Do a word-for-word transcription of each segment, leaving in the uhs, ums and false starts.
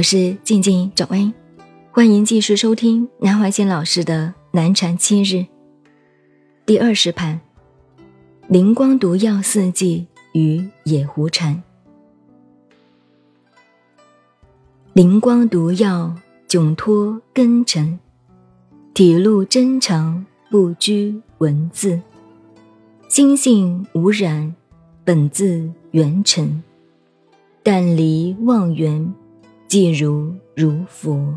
我是静静赵薇，欢迎继续收听南怀瑾老师的南禅七日。第二十盘，灵光毒药四剂与野狐禅。灵光毒药迥脱根尘，体露真常不拘文字，心性无染，本自圆尘，但离妄缘，即如如佛。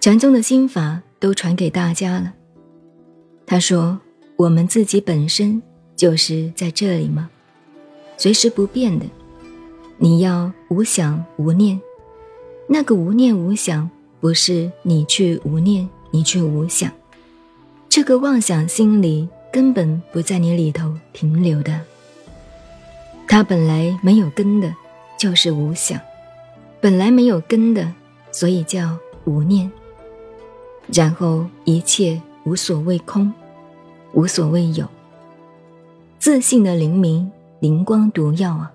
禅宗的心法都传给大家了，他说我们自己本身就是在这里嘛，随时不变的。你要无想无念，那个无念无想不是你去无念你去无想，这个妄想心理根本不在你里头停留的，它本来没有根的就是无想，本来没有根的所以叫无念，然后一切无所谓空，无所谓有，自信的灵明，灵光毒药啊，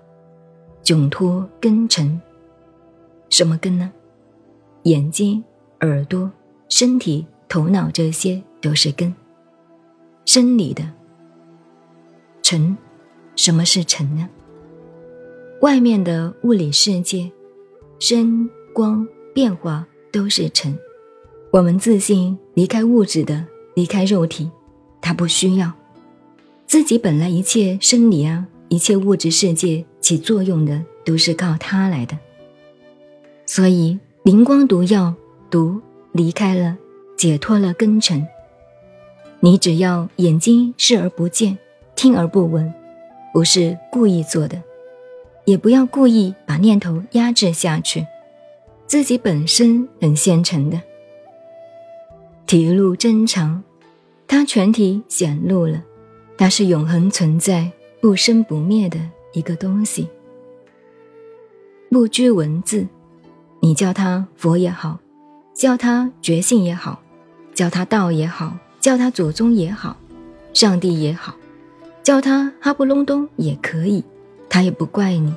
迥脱根尘。什么根呢？眼睛、耳朵、身体、头脑，这些都是根，生理的。尘，什么是尘呢？外面的物理世界，声、光、变化都是尘。我们自信离开物质的，离开肉体，它不需要。自己本来一切生理啊，一切物质世界起作用的，都是靠它来的。所以灵光毒药，毒离开了，解脱了根尘。你只要眼睛视而不见，听而不闻，不是故意做的，也不要故意把念头压制下去，自己本身很现成的。体露真常，它全体显露了，它是永恒存在不生不灭的一个东西，不拘文字。你叫它佛也好，叫它觉性也好，叫它道也好，叫它祖宗也好，上帝也好，叫它哈布隆东也可以，它也不怪你。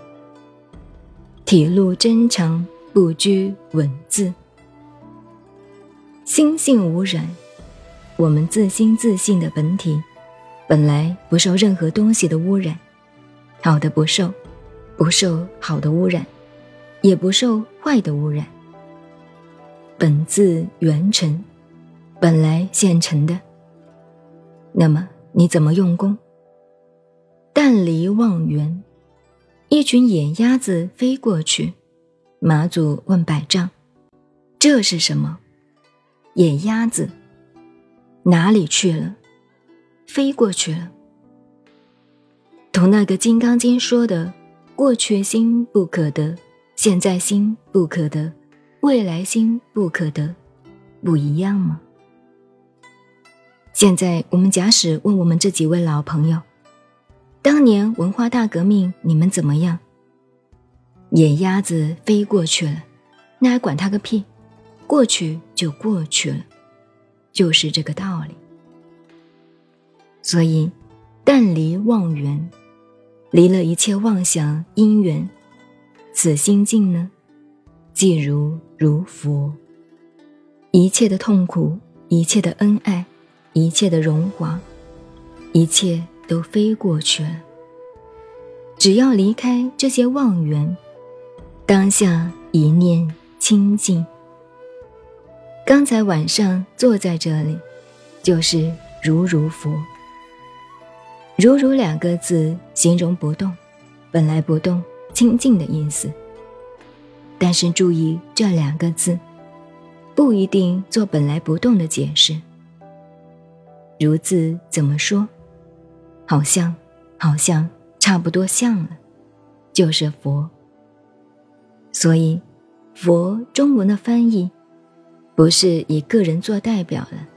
体露真常，不拘文字，心性无染，我们自心自性的本体本来不受任何东西的污染，好的不受，不受好的污染，也不受坏的污染。本自圆尘，本来现成的，那么你怎么用功？但离妄缘，一群野鸭子飞过去，马祖问百丈，这是什么？野鸭子哪里去了？飞过去了。同那个《金刚经》说的过去心不可得，现在心不可得，未来心不可得，不一样吗？现在我们假使问我们这几位老朋友，当年文化大革命你们怎么样？野鸭子飞过去了，那还管他个屁，过去就过去了，就是这个道理。所以但离妄缘，离了一切妄想因缘，此心境呢，即如如佛。一切的痛苦，一切的恩爱，一切的荣华，一切都飞过去了。只要离开这些妄缘，当下一念清净。刚才晚上坐在这里，就是如如佛。如如两个字形容不动，本来不动，清净的意思。但是注意这两个字，不一定做本来不动的解释。如字怎么说？好像，好像，差不多像了，就是佛。所以，佛中文的翻译，不是以个人做代表了，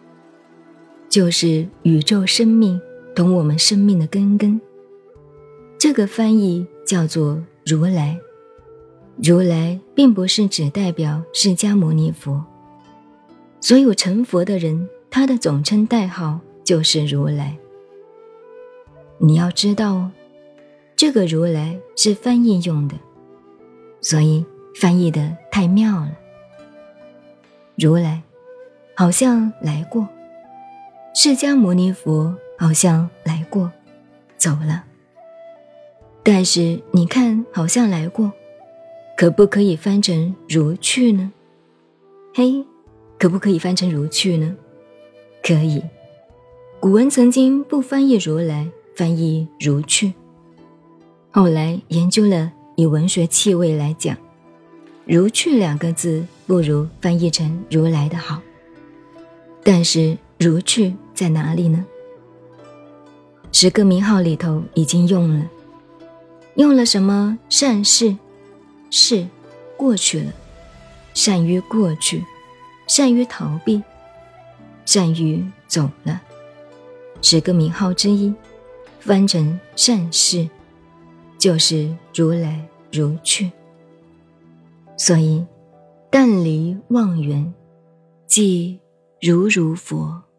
就是宇宙生命，同我们生命的根根。这个翻译叫做如来。如来并不是只代表释迦牟尼佛，所有成佛的人他的总称代号就是如来。你要知道哦，这个如来是翻译用的，所以翻译得太妙了。如来好像来过，释迦牟尼佛好像来过，走了。但是你看好像来过，可不可以翻成如去呢？嘿，可不可以翻成如去呢？可以。古文曾经不翻译如来，翻译如去。后来研究了，以文学气味来讲，如去两个字不如翻译成如来的好。但是如去在哪里呢？十个名号里头已经用了，用了什么善事，事过去了，善于过去，善于逃避，善于走了。十个名号之一翻成善事，就是如来如去。所以淡离妄缘，即如如佛。